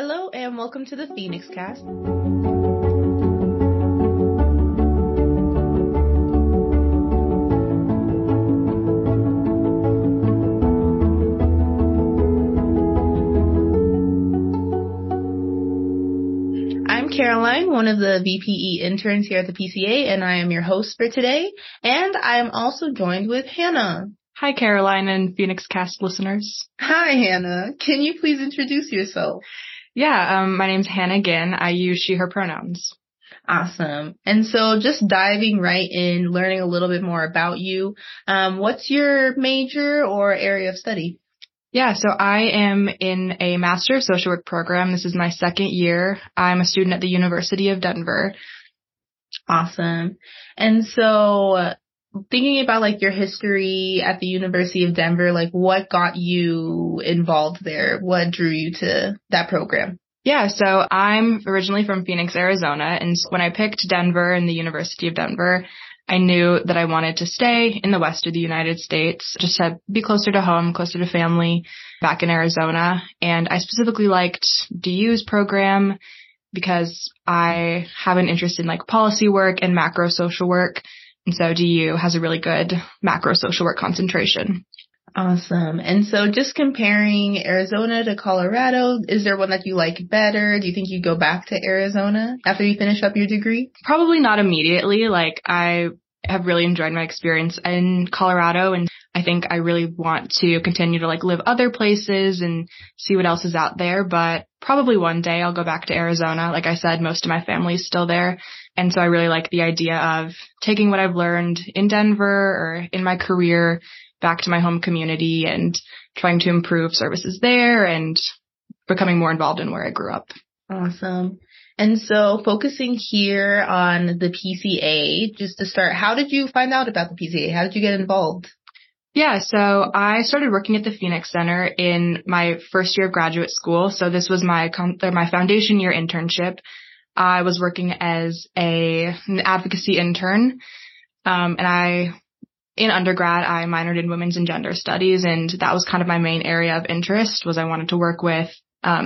Hello and welcome to the Phoenix Cast. I'm Caroline, one of the VPE interns here at the PCA, and I am your host for today. And I am also joined with Hannah. Hi, Caroline and Phoenix Cast listeners. Hi, Hannah. Can you please introduce yourself? Yeah, my name's Hannah Ginn. I use she, her pronouns. Awesome. And so just diving right in, learning a little bit more about you, what's your major or area of study? Yeah, so I am in a Master of Social Work program. This is my second year. I'm a student at the University of Denver. Awesome. And so thinking about like your history at the University of Denver, like what got you involved there? What drew you to that program? Yeah, so I'm originally from Phoenix, Arizona. And when I picked Denver and the University of Denver, I knew that I wanted to stay in the west of the United States, just to be closer to home, closer to family back in Arizona. And I specifically liked DU's program because I have an interest in like policy work and macro social work. And so DU has a really good macro social work concentration. Awesome. And so just comparing Arizona to Colorado, is there one that you like better? Do you think you go back to Arizona after you finish up your degree? Probably not immediately. Like I have really enjoyed my experience in Colorado, and I think I really want to continue to like live other places and see what else is out there. But probably one day I'll go back to Arizona. Like I said, most of my family is still there. And so I really like the idea of taking what I've learned in Denver or in my career back to my home community and trying to improve services there and becoming more involved in where I grew up. Awesome. And so focusing here on the PCA, just to start, how did you find out about the PCA? How did you get involved? Yeah, so I started working at the Phoenix Center in my first year of graduate school. So this was my foundation year internship. I was working as an advocacy intern, in undergrad, I minored in women's and gender studies, and that was kind of my main area of interest. Was I wanted to work with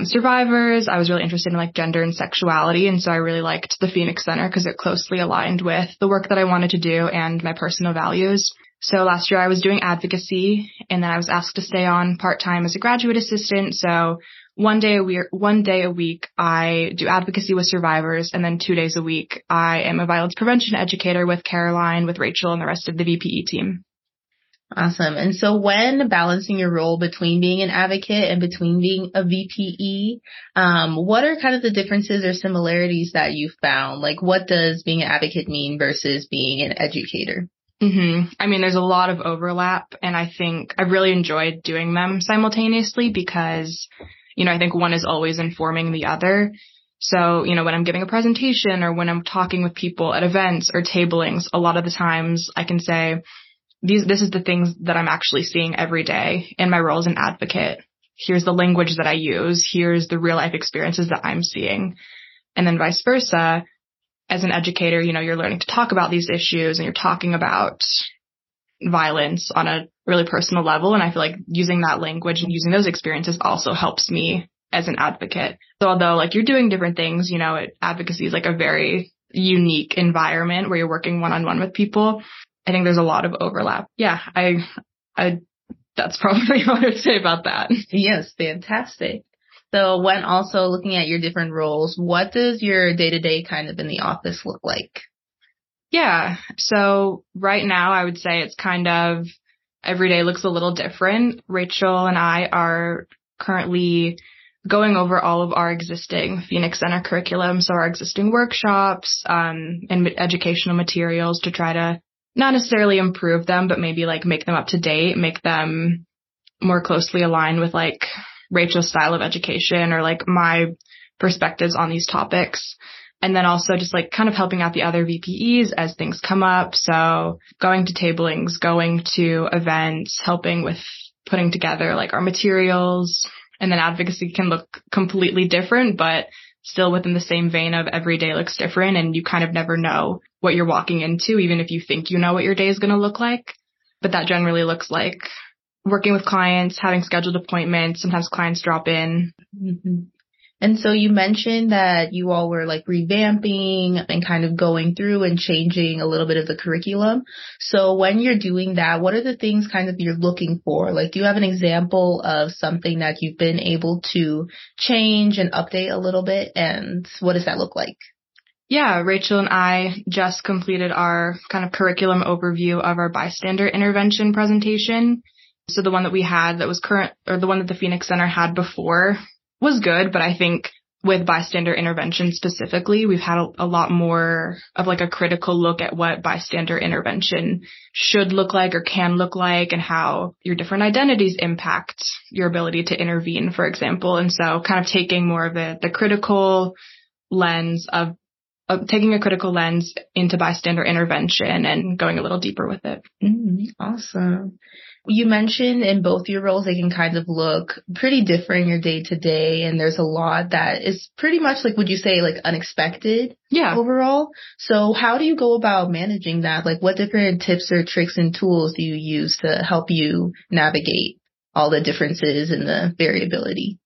survivors. I was really interested in like gender and sexuality, and so I really liked the Phoenix Center because it closely aligned with the work that I wanted to do and my personal values. So last year I was doing advocacy, and then I was asked to stay on part-time as a graduate assistant. So one day a week I do advocacy with survivors, and then 2 days a week I am a violence prevention educator with Caroline, with Rachel, and the rest of the VPE team. Awesome. And so when balancing your role between being an advocate and between being a VPE, what are kind of the differences or similarities that you found? Like what does being an advocate mean versus being an educator? I mean, there's a lot of overlap, and I think I've really enjoyed doing them simultaneously because, you know, I think one is always informing the other. So, you know, when I'm giving a presentation or when I'm talking with people at events or tablings, a lot of the times I can say, this is the things that I'm actually seeing every day in my role as an advocate. Here's the language that I use. Here's the real life experiences that I'm seeing. And then vice versa. As an educator, you know, you're learning to talk about these issues and you're talking about violence on a really personal level. And I feel like using that language and using those experiences also helps me as an advocate. So although like you're doing different things, you know, advocacy is like a very unique environment where you're working one-on-one with people. I think there's a lot of overlap. Yeah, I that's probably what I would say about that. Yes, fantastic. So when also looking at your different roles, what does your day-to-day kind of in the office look like? Yeah, so right now I would say it's kind of every day looks a little different. Rachel and I are currently going over all of our existing Phoenix Center curriculum, so our existing workshops and educational materials to try to not necessarily improve them, but maybe like make them up to date, make them more closely aligned with like Rachel's style of education or like my perspectives on these topics. And then also just like kind of helping out the other VPEs as things come up. So going to tablings, going to events, helping with putting together like our materials. And then advocacy can look completely different, but still within the same vein of every day looks different. And you kind of never know what you're walking into, even if you think you know what your day is going to look like. But that generally looks like working with clients, having scheduled appointments, sometimes clients drop in. Mm-hmm. And so you mentioned that you all were like revamping and kind of going through and changing a little bit of the curriculum. So when you're doing that, what are the things kind of you're looking for? Like, do you have an example of something that you've been able to change and update a little bit? And what does that look like? Yeah, Rachel and I just completed our kind of curriculum overview of our bystander intervention presentation. So the one that we had that was current, or the one that the Phoenix Center had before, was good, but I think with bystander intervention specifically, we've had a lot more of like a critical look at what bystander intervention should look like or can look like, and how your different identities impact your ability to intervene, for example. And so kind of taking more of the critical lens of taking a critical lens into bystander intervention and going a little deeper with it. Awesome. You mentioned in both your roles, they can kind of look pretty different in your day to day. And there's a lot that is pretty much like, would you say like unexpected? Yeah. Overall. So how do you go about managing that? Like, what different tips or tricks and tools do you use to help you navigate all the differences and the variability?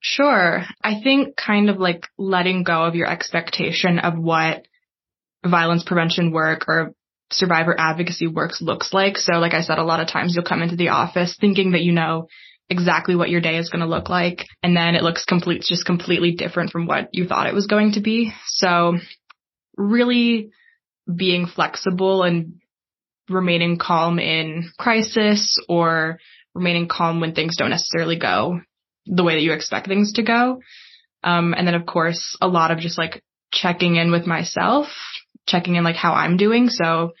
Sure. I think kind of like letting go of your expectation of what violence prevention work or survivor advocacy works looks like. So like I said, a lot of times you'll come into the office thinking that you know exactly what your day is going to look like, and then it looks completely different from what you thought it was going to be. So really being flexible and remaining calm in crisis, or remaining calm when things don't necessarily go the way that you expect things to go. And then of course, a lot of just like checking in with myself, checking in like how I'm doing. So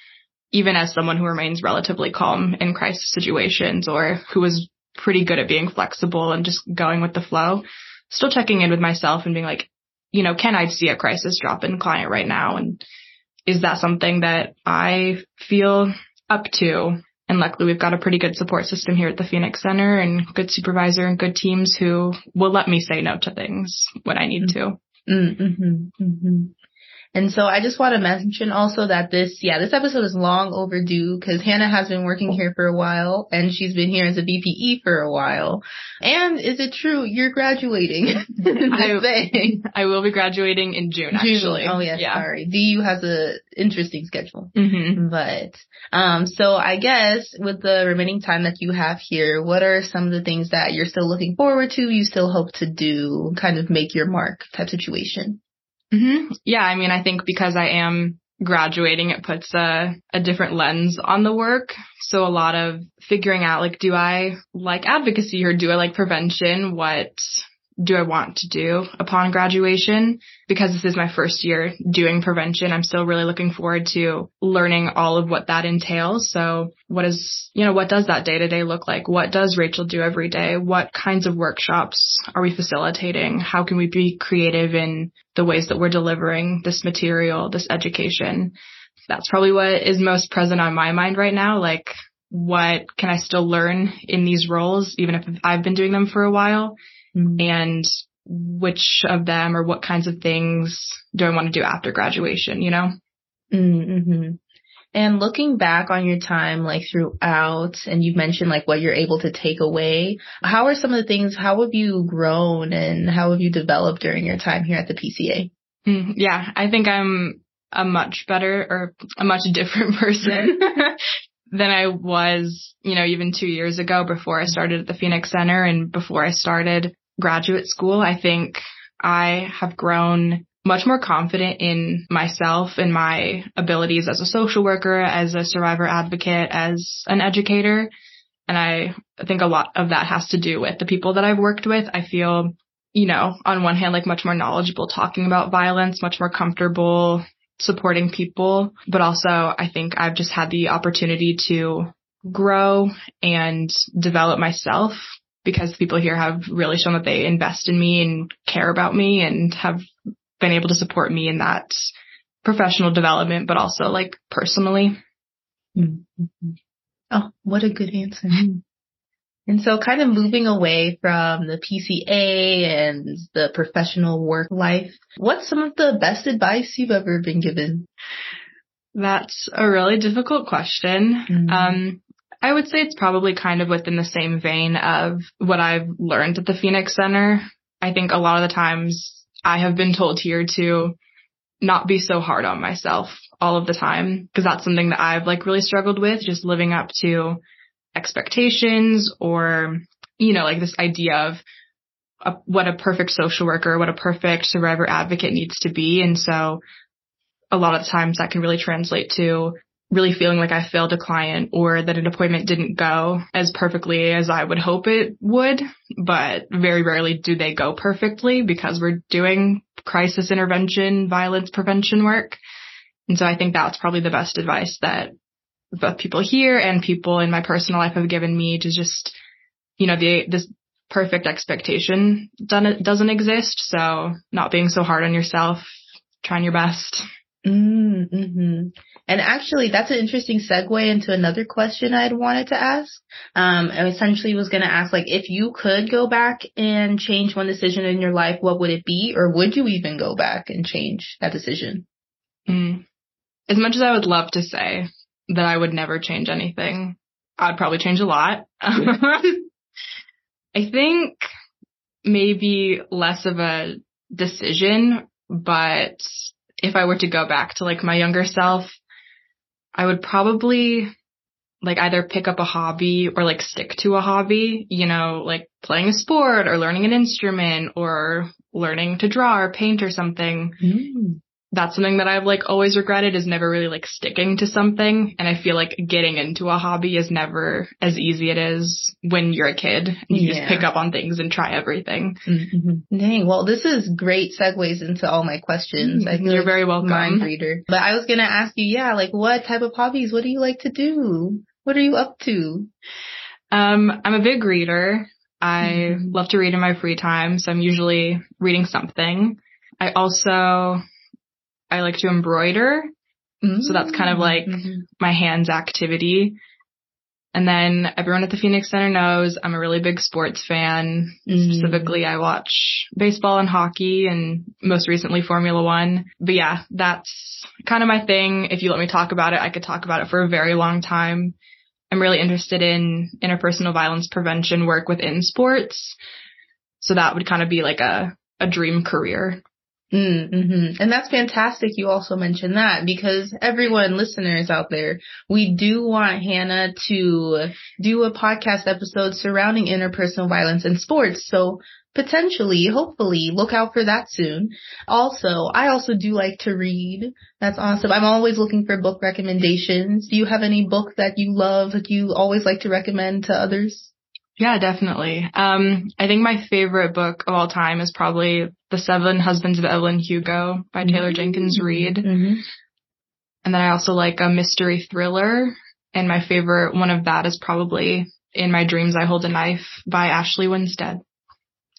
even as someone who remains relatively calm in crisis situations, or who is pretty good at being flexible and just going with the flow, still checking in with myself and being like, you know, can I see a crisis drop in client right now? And is that something that I feel up to? And luckily, we've got a pretty good support system here at the Phoenix Center, and good supervisor and good teams who will let me say no to things when I need to. Mm-hmm, mm-hmm. And so I just want to mention also that this episode is long overdue, because Hannah has been working here for a while, and she's been here as a VPE for a while. And is it true you're graduating? I will be graduating in June, actually. Oh, yeah. Sorry. DU has an interesting schedule. Mm-hmm. But so I guess with the remaining time that you have here, what are some of the things that you're still looking forward to, you still hope to do, kind of make your mark type situation? Mm-hmm. Yeah, I mean, I think because I am graduating, it puts a different lens on the work. So a lot of figuring out, like, do I like advocacy or do I like prevention? What do I want to do upon graduation? Because this is my first year doing prevention, I'm still really looking forward to learning all of what that entails. So what does that day-to-day look like? What does Rachel do every day? What kinds of workshops are we facilitating? How can we be creative in the ways that we're delivering this material, this education? That's probably what is most present on my mind right now. Like, what can I still learn in these roles, even if I've been doing them for a while? And which of them, or what kinds of things do I want to do after graduation, you know? Mm-hmm. And looking back on your time, like throughout, and you've mentioned like what you're able to take away, how are some of the things, how have you grown and how have you developed during your time here at the PCA? Yeah, I think I'm a much better, or a much different person than I was, even 2 years ago, before I started at the Phoenix Center and before I started graduate school. I think I have grown much more confident in myself and my abilities as a social worker, as a survivor advocate, as an educator. And I think a lot of that has to do with the people that I've worked with. I feel, on one hand, like much more knowledgeable talking about violence, much more comfortable supporting people. But also, I think I've just had the opportunity to grow and develop myself, because the people here have really shown that they invest in me and care about me and have been able to support me in that professional development, but also like personally. Mm-hmm. Oh, what a good answer. And so kind of moving away from the PCA and the professional work life, what's some of the best advice you've ever been given? That's a really difficult question. Mm-hmm. I would say it's probably kind of within the same vein of what I've learned at the Phoenix Center. I think a lot of the times I have been told here to not be so hard on myself all of the time, because that's something that I've like really struggled with, just living up to expectations or, you know, like this idea of what a perfect social worker, what a perfect survivor advocate needs to be. And so a lot of the times that can really translate to really feeling like I failed a client or that an appointment didn't go as perfectly as I would hope it would. But very rarely do they go perfectly because we're doing crisis intervention, violence prevention work. And so I think that's probably the best advice that both people here and people in my personal life have given me, to just, you know, this perfect expectation doesn't exist. So not being so hard on yourself, trying your best. Mm-hmm. And actually, that's an interesting segue into another question I'd wanted to ask. I essentially was going to ask, like, if you could go back and change one decision in your life, what would it be? Or would you even go back and change that decision? As much as I would love to say that I would never change anything, I'd probably change a lot. I think maybe less of a decision, but if I were to go back to like my younger self, I would probably like either pick up a hobby or like stick to a hobby, you know, like playing a sport or learning an instrument or learning to draw or paint or something. Mm. That's something that I've like always regretted, is never really like sticking to something. And I feel like getting into a hobby is never as easy as it is when you're a kid. You just pick up on things and try everything. Mm-hmm. Dang. Well, this is great segues into all my questions. Mm-hmm. I feel you're like very welcome. Mind reader. But I was going to ask you, like what type of hobbies? What do you like to do? What are you up to? I'm a big reader. I love to read in my free time. So I'm usually reading something. I like to embroider, so that's kind of like my hands activity. And then everyone at the Phoenix Center knows I'm a really big sports fan. Specifically, I watch baseball and hockey and most recently Formula One. But yeah, that's kind of my thing. If you let me talk about it, I could talk about it for a very long time. I'm really interested in interpersonal violence prevention work within sports. So that would kind of be like a dream career. Mm-hmm. And that's fantastic. You also mentioned that, because everyone, listeners out there, we do want Hannah to do a podcast episode surrounding interpersonal violence in sports. So potentially, hopefully, look out for that soon. Also, I also do like to read. That's awesome. I'm always looking for book recommendations. Do you have any book that you love, that you always like to recommend to others? Yeah, definitely. I think my favorite book of all time is probably The Seven Husbands of Evelyn Hugo by Taylor Jenkins Reid. And then I also like a mystery thriller. And my favorite one of that is probably In My Dreams I Hold a Knife by Ashley Winstead.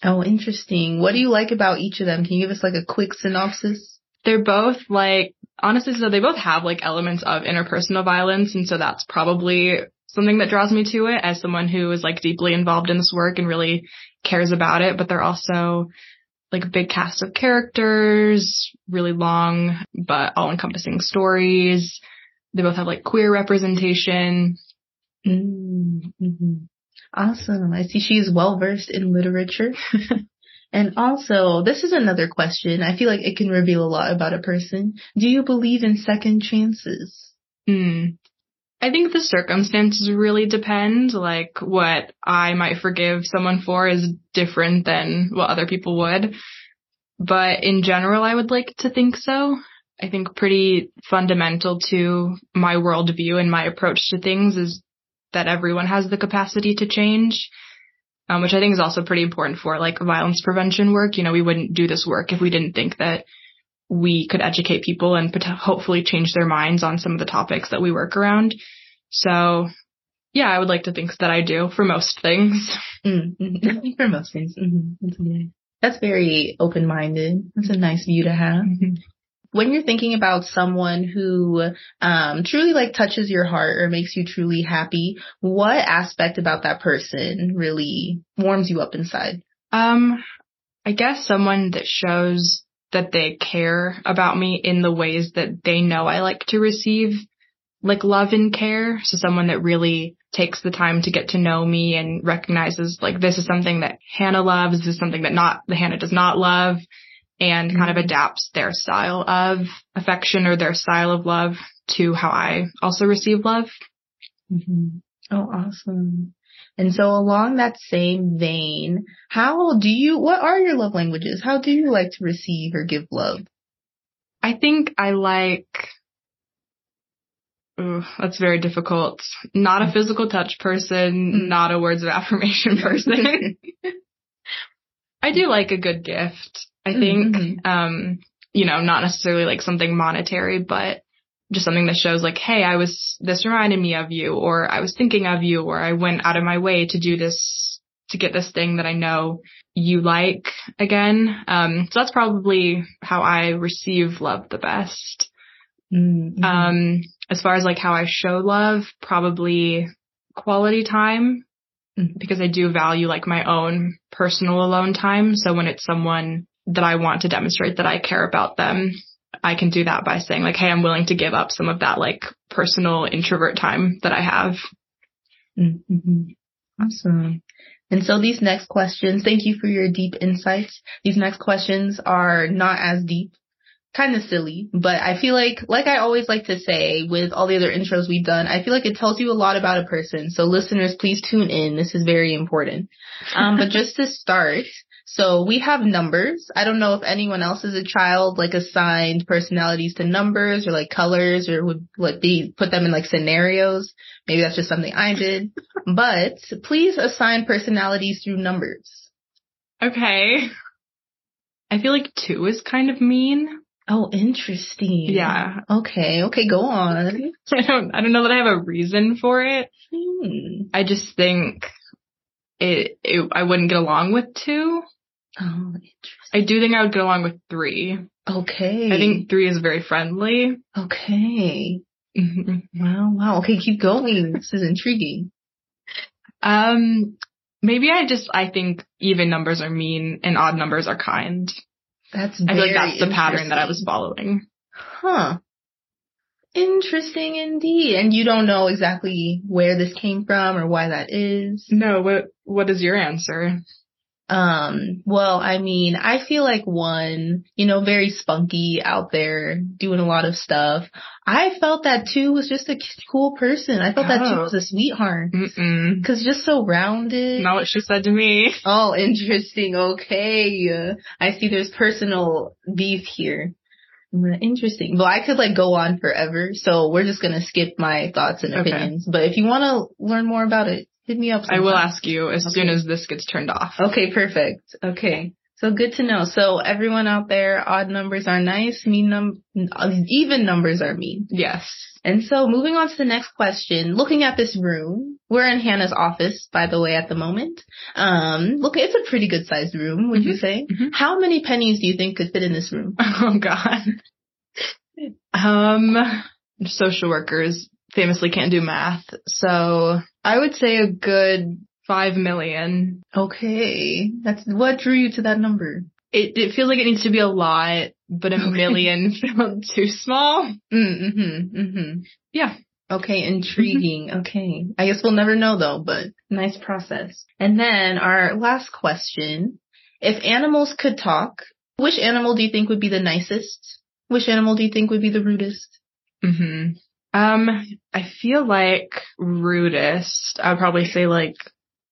Oh, interesting. What do you like about each of them? Can you give us like a quick synopsis? They're both like, honestly, so they both have like elements of interpersonal violence. And so that's probably something that draws me to it as someone who is like deeply involved in this work and really cares about it. But they're also like a big cast of characters, really long, but all encompassing stories. They both have like queer representation. Mm-hmm. Awesome. I see she's well versed in literature. And also, this is another question. I feel like it can reveal a lot about a person. Do you believe in second chances? I think the circumstances really depend. Like what I might forgive someone for is different than what other people would. But in general, I would like to think so. I think pretty fundamental to my worldview and my approach to things is that everyone has the capacity to change, which I think is also pretty important for like violence prevention work. You know, we wouldn't do this work if we didn't think that we could educate people and hopefully change their minds on some of the topics that we work around. So, yeah, I would like to think that I do for most things. For most things. That's very open-minded. That's a nice view to have. When you're thinking about someone who truly like touches your heart or makes you truly happy, what aspect about that person really warms you up inside? I guess someone that shows that they care about me in the ways that they know I like to receive. like love and care. So someone that really takes the time to get to know me and recognizes like this is something that Hannah loves, this is something that Hannah does not love, and kind of adapts their style of affection or their style of love to how I also receive love. Mm-hmm. Oh, awesome. And so along that same vein, what are your love languages? How do you like to receive or give love? I think I like, that's very difficult. Not a physical touch person, not a words of affirmation person. I do like a good gift, I think. Mm-hmm. Not necessarily like something monetary, but just something that shows like, hey, this reminded me of you, or I was thinking of you, or I went out of my way to do this, to get this thing that I know you like again. So that's probably how I receive love the best. Mm-hmm. As far as like how I show love, probably quality time, because I do value like my own personal alone time. So when it's someone that I want to demonstrate that I care about them, I can do that by saying like, hey, I'm willing to give up some of that like personal introvert time that I have. Mm-hmm. Awesome. And so these next questions, thank you for your deep insights. These next questions are not as deep, kind of silly, but I feel like I always like to say with all the other intros we've done, I feel like it tells you a lot about a person. So listeners, please tune in. This is very important. But just to start, so we have numbers. I don't know if anyone else as a child like assigned personalities to numbers or like colors or would like put them in like scenarios. Maybe that's just something I did. But please assign personalities through numbers. Okay. I feel like 2 is kind of mean. Oh, interesting. Yeah. Okay, go on. I don't know that I have a reason for it. I just think I wouldn't get along with 2. Oh, interesting. I do think I would get along with 3. Okay. I think 3 is very friendly. Okay. Mm-hmm. Wow. Okay, keep going. This is intriguing. Maybe I think even numbers are mean and odd numbers are kind. I feel like that's the pattern that I was following. Huh. Interesting indeed. And you don't know exactly where this came from or why that is? No, what is your answer? Well, I mean, I feel like 1, very spunky out there doing a lot of stuff. I felt that 2 was just a cool person. I felt that 2 was a sweetheart. Mm-mm. 'Cause just so rounded. Not what she said to me. Oh, interesting. Okay. I see there's personal beef here. Interesting. Well, I could go on forever. So we're just going to skip my thoughts and opinions. Okay. But if you want to learn more about it, hit me up sometime. I will ask you as soon as this gets turned off. Okay, perfect. Okay. So good to know. So everyone out there, odd numbers are nice, even numbers are mean. Yes. And so moving on to the next question, looking at this room, we're in Hannah's office, by the way, at the moment. Look, it's a pretty good sized room, would you say? Mm-hmm. How many pennies do you think could fit in this room? Oh God. Social workers famously can't do math. So I would say a good 5 million. Okay. That's what drew you to that number? It feels like it needs to be a lot, but a million feels too small. Yeah. Okay. Intriguing. Okay. I guess we'll never know though, but nice process. And then our last question. If animals could talk, which animal do you think would be the nicest? Which animal do you think would be the rudest? I feel like rudest, I would probably say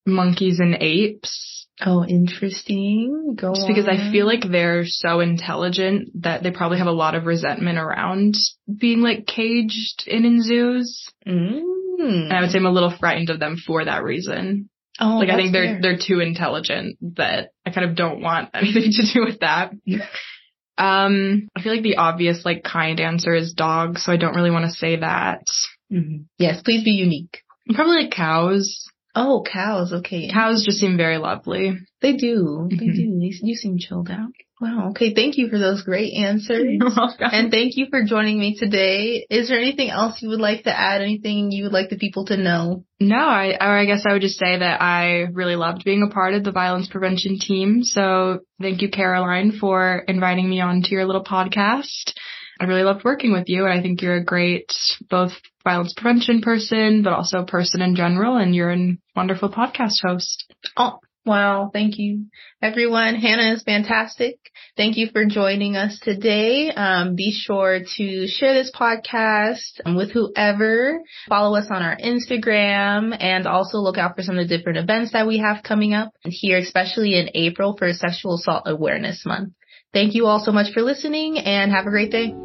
monkeys and apes. Oh, interesting. Go on. Just because I feel like they're so intelligent that they probably have a lot of resentment around being caged in zoos. And I would say I'm a little frightened of them for that reason. Oh, I think they're too intelligent that I kind of don't want anything to do with that. I feel like the obvious, kind answer is dog, so I don't really want to say that. Mm-hmm. Yes, please be unique. Probably cows. Oh, cows. Okay. Cows just seem very lovely. They do. They do. You seem chilled out. Wow. Okay. Thank you for those great answers. You're welcome. And thank you for joining me today. Is there anything else you would like to add? Anything you would like the people to know? No, I guess I would just say that I really loved being a part of the violence prevention team. So thank you, Caroline, for inviting me on to your little podcast. I really loved working with you, and I think you're a great both violence prevention person, but also a person in general, and you're a wonderful podcast host. Oh, wow. Thank you, everyone. Hannah is fantastic. Thank you for joining us today. Be sure to share this podcast with whoever. Follow us on our Instagram, and also look out for some of the different events that we have coming up here, especially in April for Sexual Assault Awareness Month. Thank you all so much for listening, and have a great day.